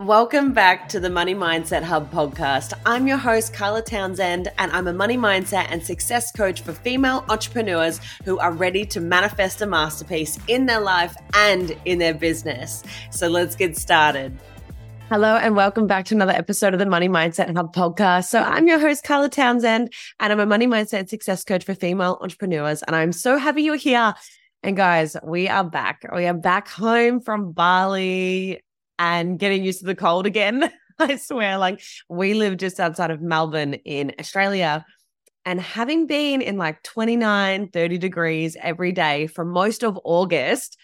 Welcome back to the Money Mindset Hub podcast. I'm your host, Carla Townsend, and I'm a money mindset and success coach for female entrepreneurs who are ready to manifest a masterpiece in their life and in their business. So let's get started. Hello and welcome back to another episode of the Money Mindset Hub podcast. So I'm your host, Carla Townsend, and I'm a money mindset and success coach for female entrepreneurs. And I'm so happy you're here. And guys, we are back. We are back home from Bali. And getting used to the cold again, I swear. Like, we live just outside of Melbourne in Australia, and having been in like 29, 30 degrees every day for most of August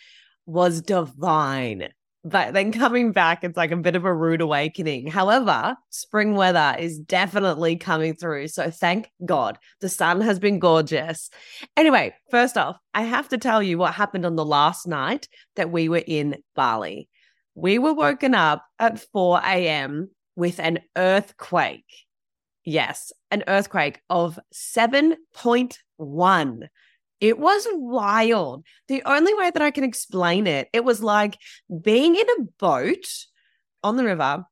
was divine. But then coming back, it's like a bit of a rude awakening. However, spring weather is definitely coming through. So thank God. The sun has been gorgeous. Anyway, first off, I have to tell you what happened on the last night that we were in Bali. We were woken up at 4 a.m. with an earthquake. Yes, an earthquake of 7.1. It was wild. The only way that I can explain it, it was like being in a boat on the river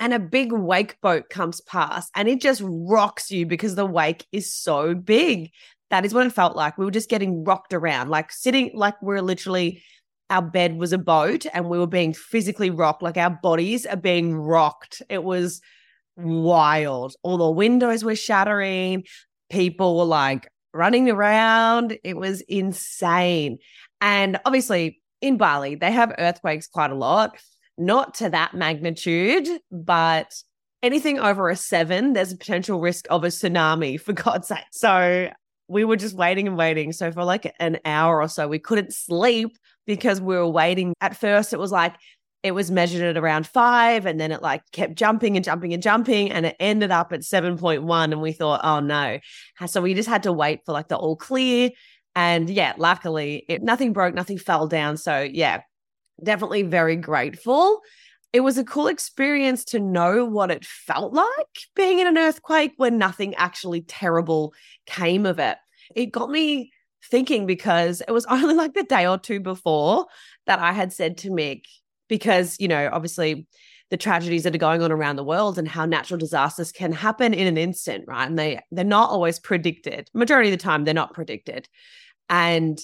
and a big wake boat comes past and it just rocks you because the wake is so big. That is what it felt like. We were just getting rocked around, like sitting, like we're literally... Our bed was a boat and we were being physically rocked, like our bodies are being rocked. It was wild. All the windows were shattering. People were like running around. It was insane. And obviously in Bali, they have earthquakes quite a lot, not to that magnitude, but anything over a 7, there's a potential risk of a tsunami, for God's sake. So we were just waiting and waiting. So for like an hour or so, we couldn't sleep because we were waiting. At first, it was like it was measured at around 5, and then it like kept jumping and jumping and jumping, and it ended up at 7.1, and we thought, oh no. So we just had to wait for like the all clear, and yeah, luckily, nothing broke, nothing fell down. So yeah, definitely very grateful. It was a cool experience to know what it felt like being in an earthquake when nothing actually terrible came of it. It got me thinking because it was only like the day or two before that I had said to Mick, because, you know, obviously the tragedies that are going on around the world and how natural disasters can happen in an instant, right? And they're not always predicted. Majority of the time, they're not predicted. And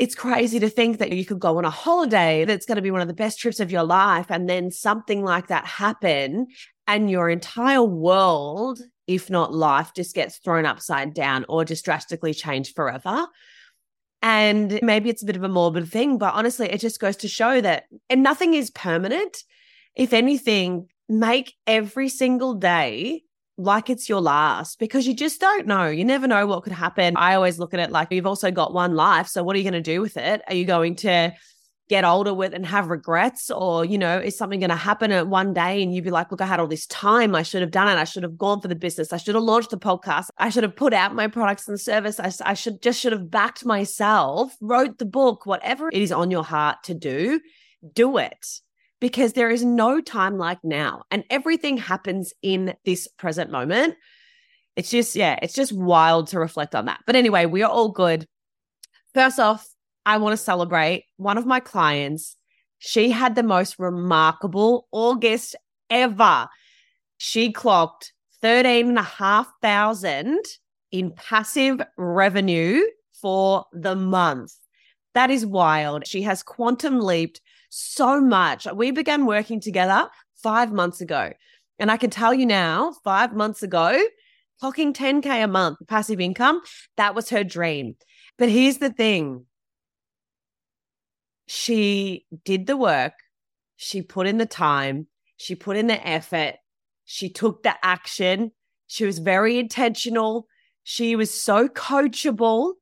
it's crazy to think that you could go on a holiday that's going to be one of the best trips of your life, and then something like that happen and your entire world, if not life, just gets thrown upside down or just drastically changed forever. And maybe it's a bit of a morbid thing, but honestly, it just goes to show that and nothing is permanent. If anything, make every single day like it's your last, because you just don't know. You never know what could happen. I always look at it like you've also got one life. So what are you going to do with it? Are you going to get older with and have regrets, or, you know, is something going to happen at one day and you'd be like, look, I had all this time. I should have done it. I should have gone for the business. I should have launched the podcast. I should have put out my products and service. I should have backed myself, wrote the book, whatever it is on your heart to do it, because there is no time like now and everything happens in this present moment. It's just, yeah, it's just wild to reflect on that. But anyway, we are all good. First off, I want to celebrate one of my clients. She had the most remarkable August ever. She clocked 13,500 in passive revenue for the month. That is wild. She has quantum leaped so much. We began working together 5 months ago. And I can tell you now, 5 months ago, clocking 10K a month passive income, that was her dream. But here's the thing. She did the work, she put in the time, she put in the effort, she took the action, she was very intentional, she was so coachable,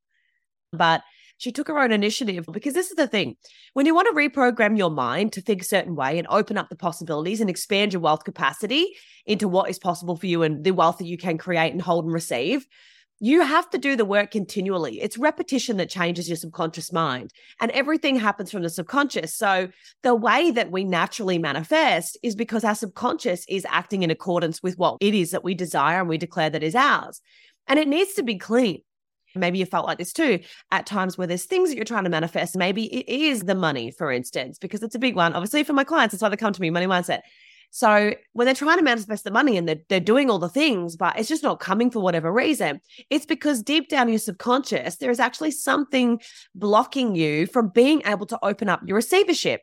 but she took her own initiative. Because this is the thing, when you want to reprogram your mind to think a certain way and open up the possibilities and expand your wealth capacity into what is possible for you and the wealth that you can create and hold and receive, you have to do the work continually. It's repetition that changes your subconscious mind, and everything happens from the subconscious. So the way that we naturally manifest is because our subconscious is acting in accordance with what it is that we desire and we declare that is ours. And it needs to be clean. Maybe you felt like this too at times where there's things that you're trying to manifest. Maybe it is the money, for instance, because it's a big one. Obviously, for my clients, that's why they come to me, money mindset. So when they're trying to manifest the money and they're doing all the things, but it's just not coming for whatever reason, it's because deep down in your subconscious, there is actually something blocking you from being able to open up your receivership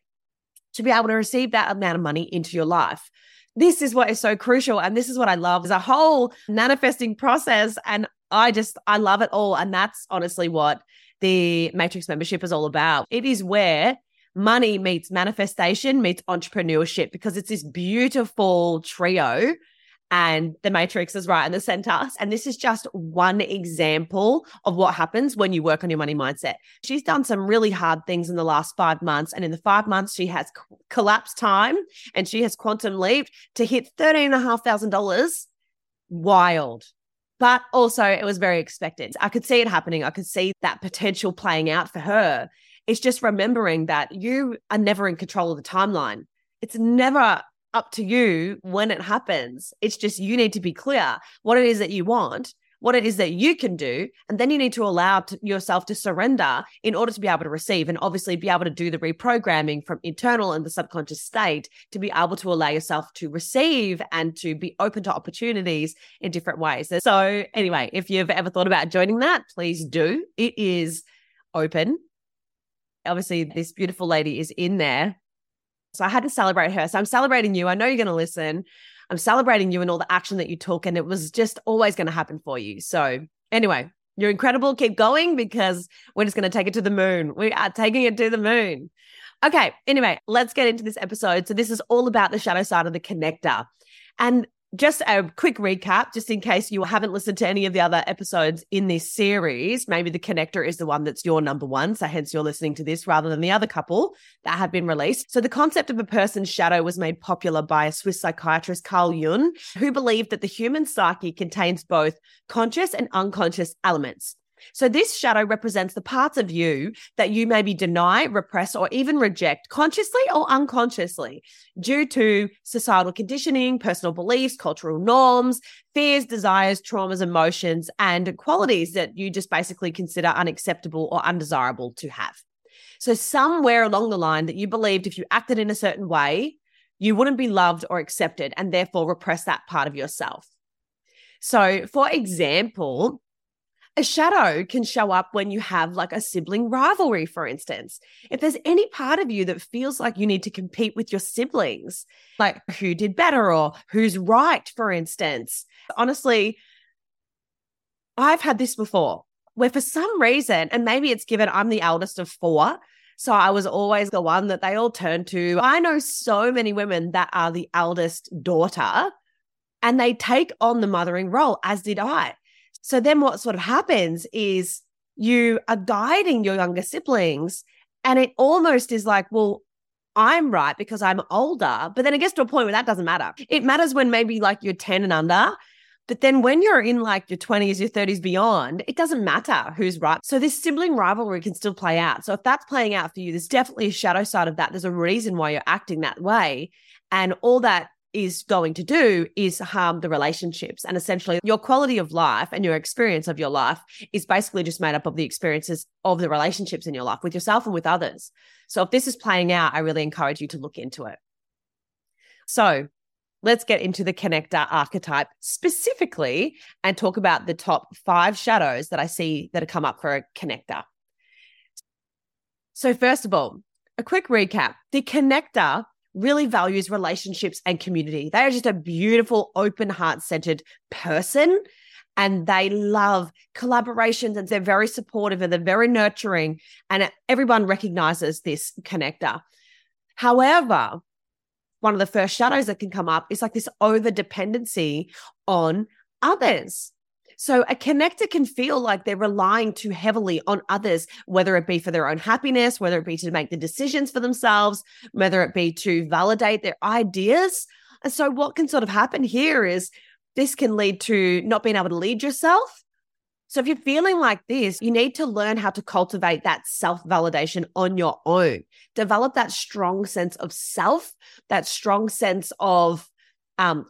to be able to receive that amount of money into your life. This is what is so crucial. And this is what I love is a whole manifesting process. And I love it all. And that's honestly what the Matrix membership is all about. It is where money meets manifestation meets entrepreneurship, because it's this beautiful trio and the Matrix is right in the center. And this is just one example of what happens when you work on your money mindset. She's done some really hard things in the last 5 months. And in the 5 months, she has collapsed time and she has quantum leaped to hit $13,500. Wild. But also it was very expected. I could see it happening. I could see that potential playing out for her. It's just remembering that you are never in control of the timeline. It's never up to you when it happens. It's just you need to be clear what it is that you want, what it is that you can do, and then you need to allow yourself to surrender in order to be able to receive and obviously be able to do the reprogramming from internal and the subconscious state to be able to allow yourself to receive and to be open to opportunities in different ways. So anyway, if you've ever thought about joining that, please do. It is open. Obviously, this beautiful lady is in there. So I had to celebrate her. So I'm celebrating you. I know you're going to listen. I'm celebrating you and all the action that you took. And it was just always going to happen for you. So anyway, you're incredible. Keep going because we're just going to take it to the moon. We are taking it to the moon. Okay. Anyway, let's get into this episode. So this is all about the shadow side of the connector. And just a quick recap, just in case you haven't listened to any of the other episodes in this series, maybe the connector is the one that's your number one. So hence you're listening to this rather than the other couple that have been released. So the concept of a person's shadow was made popular by a Swiss psychiatrist, Carl Jung, who believed that the human psyche contains both conscious and unconscious elements. So this shadow represents the parts of you that you maybe deny, repress, or even reject consciously or unconsciously due to societal conditioning, personal beliefs, cultural norms, fears, desires, traumas, emotions, and qualities that you just basically consider unacceptable or undesirable to have. So somewhere along the line that you believed if you acted in a certain way, you wouldn't be loved or accepted and therefore repress that part of yourself. So for example, a shadow can show up when you have like a sibling rivalry, for instance. If there's any part of you that feels like you need to compete with your siblings, like who did better or who's right, for instance. Honestly, I've had this before where for some reason, and maybe it's given I'm the eldest of four, so I was always the one that they all turned to. I know so many women that are the eldest daughter and they take on the mothering role, as did I. So then what sort of happens is you are guiding your younger siblings and it almost is like, well, I'm right because I'm older. But then it gets to a point where that doesn't matter. It matters when maybe like you're 10 and under, but then when you're in like your 20s, your 30s beyond, it doesn't matter who's right. So this sibling rivalry can still play out. So if that's playing out for you, there's definitely a shadow side of that. There's a reason why you're acting that way. And all that is going to do is harm the relationships. And essentially your quality of life and your experience of your life is basically just made up of the experiences of the relationships in your life with yourself and with others. So if this is playing out, I really encourage you to look into it. So let's get into the connector archetype specifically and talk about the top 5 shadows that I see that have come up for a connector. So first of all, a quick recap. The connector really values relationships and community. They are just a beautiful, open heart-centered person and they love collaborations and they're very supportive and they're very nurturing and everyone recognizes this connector. However, one of the first shadows that can come up is like this over-dependency on others. So a connector can feel like they're relying too heavily on others, whether it be for their own happiness, whether it be to make the decisions for themselves, whether it be to validate their ideas. And so what can sort of happen here is this can lead to not being able to lead yourself. So if you're feeling like this, you need to learn how to cultivate that self-validation on your own. Develop that strong sense of self, that strong sense of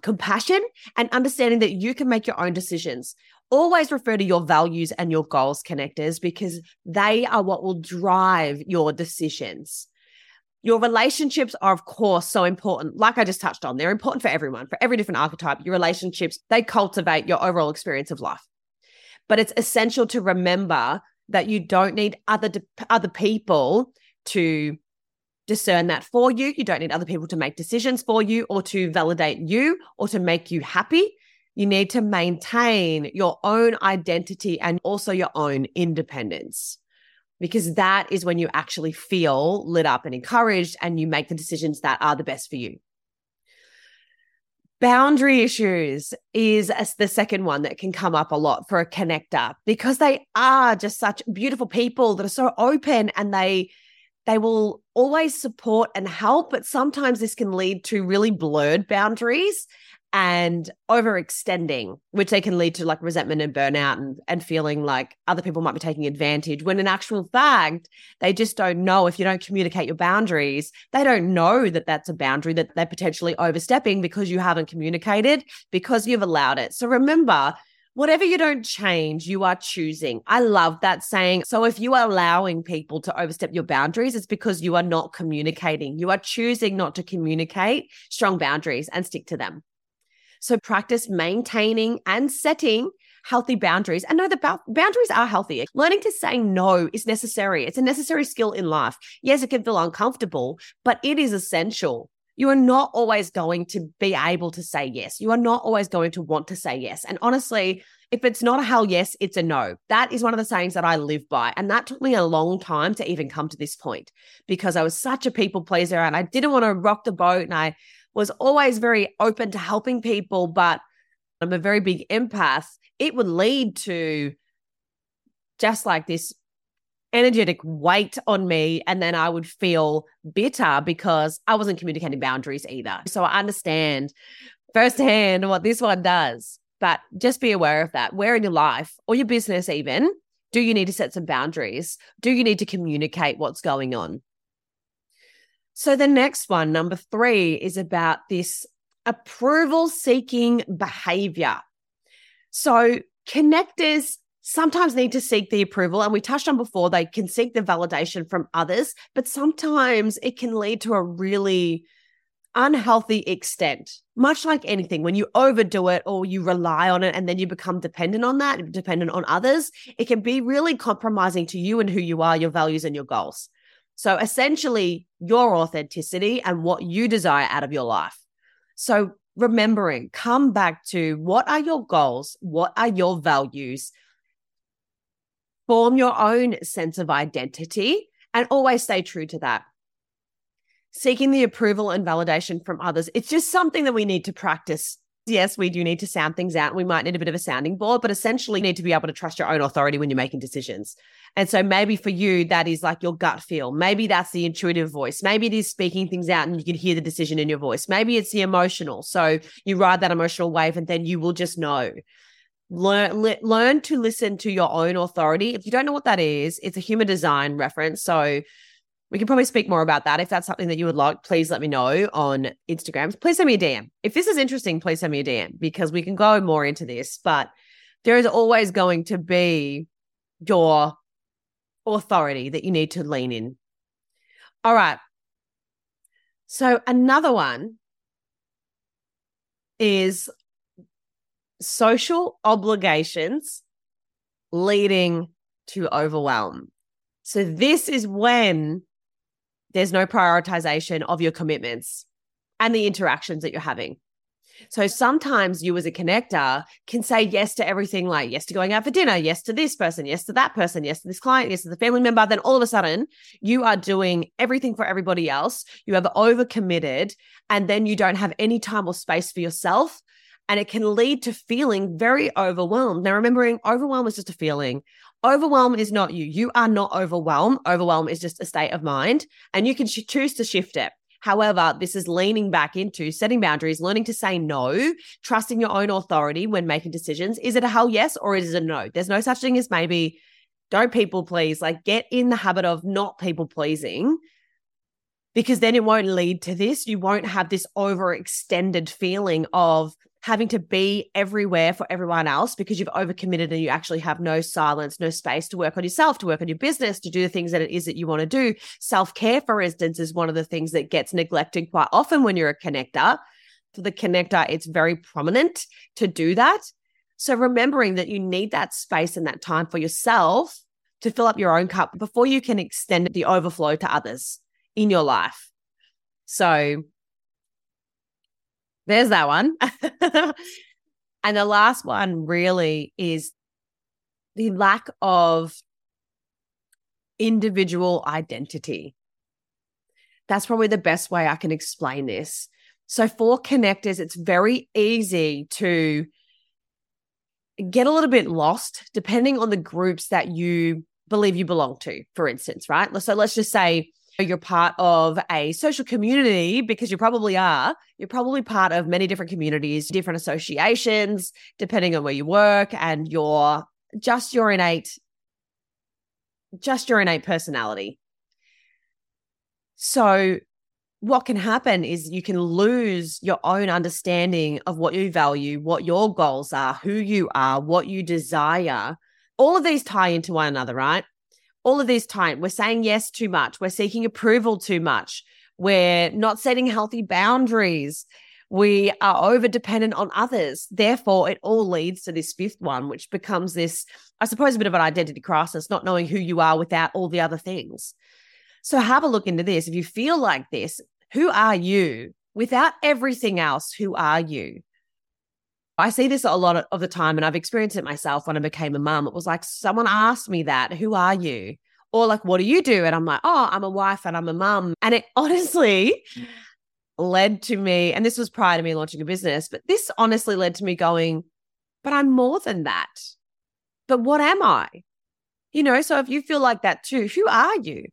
compassion and understanding that you can make your own decisions. Always refer to your values and your goals connectors because they are what will drive your decisions. Your relationships are, of course, so important. Like I just touched on, they're important for everyone, for every different archetype. Your relationships, they cultivate your overall experience of life. But it's essential to remember that you don't need other people to discern that for you. You don't need other people to make decisions for you or to validate you or to make you happy. You need to maintain your own identity and also your own independence, because that is when you actually feel lit up and encouraged and you make the decisions that are the best for you. Boundary issues is the second one that can come up a lot for a connector, because they are just such beautiful people that are so open and they will always support and help, but sometimes this can lead to really blurred boundaries and overextending, which they can lead to like resentment and burnout and feeling like other people might be taking advantage, when in actual fact, they just don't know. If you don't communicate your boundaries, they don't know that that's a boundary that they're potentially overstepping because you haven't communicated, because you've allowed it. So remember, whatever you don't change, you are choosing. I love that saying. So if you are allowing people to overstep your boundaries, it's because you are not communicating. You are choosing not to communicate strong boundaries and stick to them. So practice maintaining and setting healthy boundaries. And know that boundaries are healthy. Learning to say no is necessary. It's a necessary skill in life. Yes, it can feel uncomfortable, but it is essential. You are not always going to be able to say yes. You are not always going to want to say yes. And honestly, if it's not a hell yes, it's a no. That is one of the sayings that I live by. And that took me a long time to even come to this point, because I was such a people pleaser and I didn't want to rock the boat. And I was always very open to helping people, but I'm a very big empath. It would lead to just like this energetic weight on me, and then I would feel bitter because I wasn't communicating boundaries either. So I understand firsthand what this one does, but just be aware of that. Where in your life or your business even do you need to set some boundaries? Do you need to communicate what's going on? So the next one, number 3, is about this approval-seeking behavior. So connectors sometimes need to seek the approval, and we touched on before, they can seek the validation from others, but sometimes it can lead to a really unhealthy extent. Much like anything, when you overdo it or you rely on it and then you become dependent on others, it can be really compromising to you and who you are, your values and your goals. So essentially, your authenticity and what you desire out of your life. So remembering, come back to what are your goals? What are your values? Form your own sense of identity and always stay true to that. Seeking the approval and validation from others. It's just something that we need to practice. Yes, we do need to sound things out. We might need a bit of a sounding board, but essentially you need to be able to trust your own authority when you're making decisions. And so maybe for you, that is like your gut feel. Maybe that's the intuitive voice. Maybe it is speaking things out and you can hear the decision in your voice. Maybe it's the emotional. So you ride that emotional wave and then you will just know. Learn to listen to your own authority. If you don't know what that is, it's a human design reference. So we can probably speak more about that. If that's something that you would like, please let me know on Instagram. Please send me a DM. If this is interesting, please send me a DM because we can go more into this. But there is always going to be your authority that you need to lean in. All right. So another one is social obligations leading to overwhelm. So this is when there's no prioritization of your commitments and the interactions that you're having. So sometimes you as a connector can say yes to everything, like yes to going out for dinner, yes to this person, yes to that person, yes to this client, yes to the family member. Then all of a sudden you are doing everything for everybody else. You have overcommitted and then you don't have any time or space for yourself. And it can lead to feeling very overwhelmed. Now, remembering overwhelm is just a feeling. Overwhelm is not you. You are not overwhelmed. Overwhelm is just a state of mind, and you can choose to shift it. However, this is leaning back into setting boundaries, learning to say no, trusting your own authority when making decisions. Is it a hell yes or is it a no? There's no such thing as maybe. Don't people please. Like, get in the habit of not people pleasing, because then it won't lead to this. You won't have this overextended feeling of having to be everywhere for everyone else because you've overcommitted and you actually have no silence, no space to work on yourself, to work on your business, to do the things that it is that you want to do. Self-care, for instance, is one of the things that gets neglected quite often when you're a connector. For the connector, it's very prominent to do that. So remembering that you need that space and that time for yourself to fill up your own cup before you can extend the overflow to others in your life. So there's that one. And the last one really is the lack of individual identity. That's probably the best way I can explain this. So for connectors, it's very easy to get a little bit lost depending on the groups that you believe you belong to, for instance, right? So let's just say you're part of a social community, because you probably are. You're probably part of many different communities, different associations, depending on where you work, and your innate personality. So what can happen is you can lose your own understanding of what you value, what your goals are, who you are, what you desire. All of these tie into one another, right? All of these tie in. We're saying yes too much. We're seeking approval too much. We're not setting healthy boundaries. We are over-dependent on others. Therefore, it all leads to this fifth one, which becomes this, I suppose, a bit of an identity crisis, not knowing who you are without all the other things. So have a look into this. If you feel like this, who are you? Without everything else, who are you? I see this a lot of the time, and I've experienced it myself when I became a mum. It was like someone asked me that, who are you? Or like, what do you do? And I'm like, oh, I'm a wife and I'm a mum. And it honestly led to me, and this was prior to me launching a business, but this honestly led to me going, but I'm more than that. But what am I? You know, so if you feel like that too, who are you?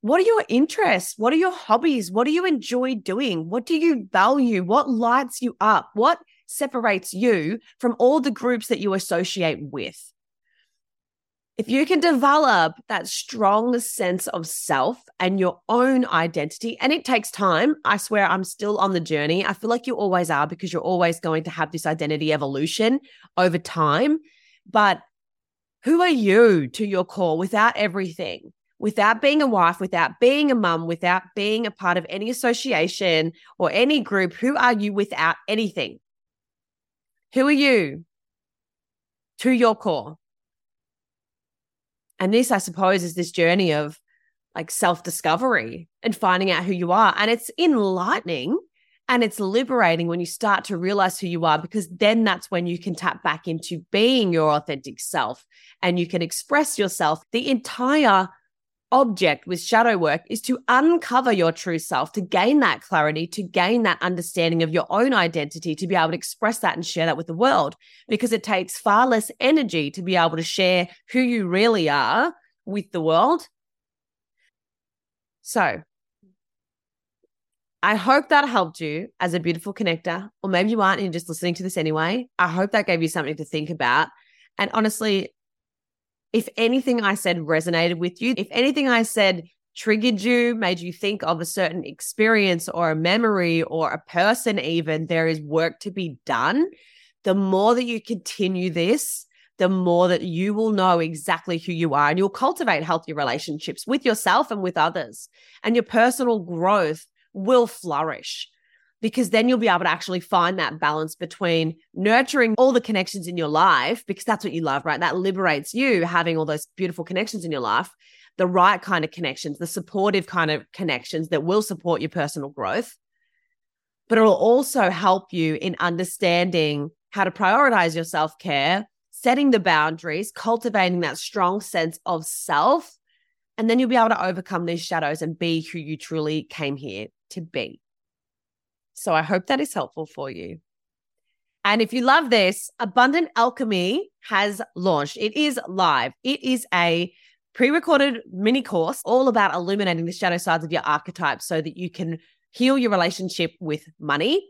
What are your interests? What are your hobbies? What do you enjoy doing? What do you value? What lights you up? What separates you from all the groups that you associate with? If you can develop that strong sense of self and your own identity, and it takes time, I swear I'm still on the journey. I feel like you always are, because you're always going to have this identity evolution over time. But who are you to your core without everything? Without being a wife, without being a mum, without being a part of any association or any group, who are you without anything? Who are you to your core? And this, I suppose, is this journey of like self-discovery and finding out who you are. And it's enlightening and it's liberating when you start to realize who you are, because then that's when you can tap back into being your authentic self and you can express yourself. The entire object with shadow work is to uncover your true self, to gain that clarity, to gain that understanding of your own identity, to be able to express that and share that with the world, because it takes far less energy to be able to share who you really are with the world. So I hope that helped you as a beautiful connector, or maybe you aren't and you're just listening to this anyway. I hope that gave you something to think about. And honestly, if anything I said resonated with you, if anything I said triggered you, made you think of a certain experience or a memory or a person even, there is work to be done. The more that you continue this, the more that you will know exactly who you are, and you'll cultivate healthy relationships with yourself and with others. And your personal growth will flourish, because then you'll be able to actually find that balance between nurturing all the connections in your life, because that's what you love, right? That liberates you, having all those beautiful connections in your life, the right kind of connections, the supportive kind of connections that will support your personal growth. But it'll also help you in understanding how to prioritize your self-care, setting the boundaries, cultivating that strong sense of self, and then you'll be able to overcome these shadows and be who you truly came here to be. So I hope that is helpful for you. And if you love this, Abundant Alchemy has launched. It is live. It is a pre-recorded mini course all about illuminating the shadow sides of your archetype so that you can heal your relationship with money.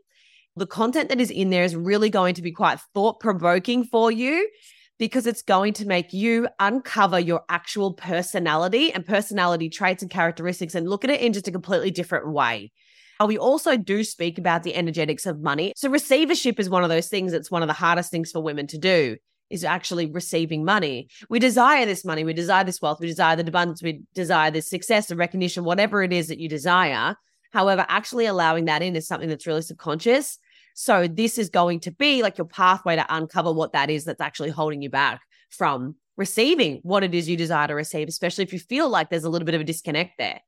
The content that is in there is really going to be quite thought-provoking for you, because it's going to make you uncover your actual personality and personality traits and characteristics and look at it in just a completely different way. We also do speak about the energetics of money. So receivership is one of those things. It's one of the hardest things for women to do, is actually receiving money. We desire this money. We desire this wealth. We desire the abundance. We desire this success and recognition, whatever it is that you desire. However, actually allowing that in is something that's really subconscious. So this is going to be like your pathway to uncover what that is that's actually holding you back from receiving what it is you desire to receive, especially if you feel like there's a little bit of a disconnect there.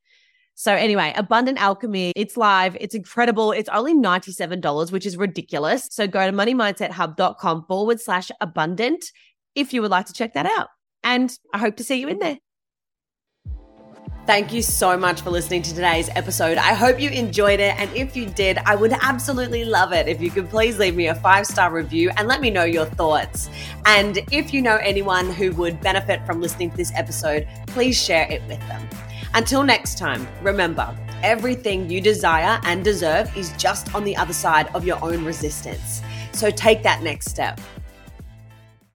So anyway, Abundant Alchemy, it's live, it's incredible. It's only $97, which is ridiculous. So go to moneymindsethub.com/abundant if you would like to check that out. And I hope to see you in there. Thank you so much for listening to today's episode. I hope you enjoyed it. And if you did, I would absolutely love it if you could please leave me a 5-star review and let me know your thoughts. And if you know anyone who would benefit from listening to this episode, please share it with them. Until next time, remember, everything you desire and deserve is just on the other side of your own resistance. So take that next step.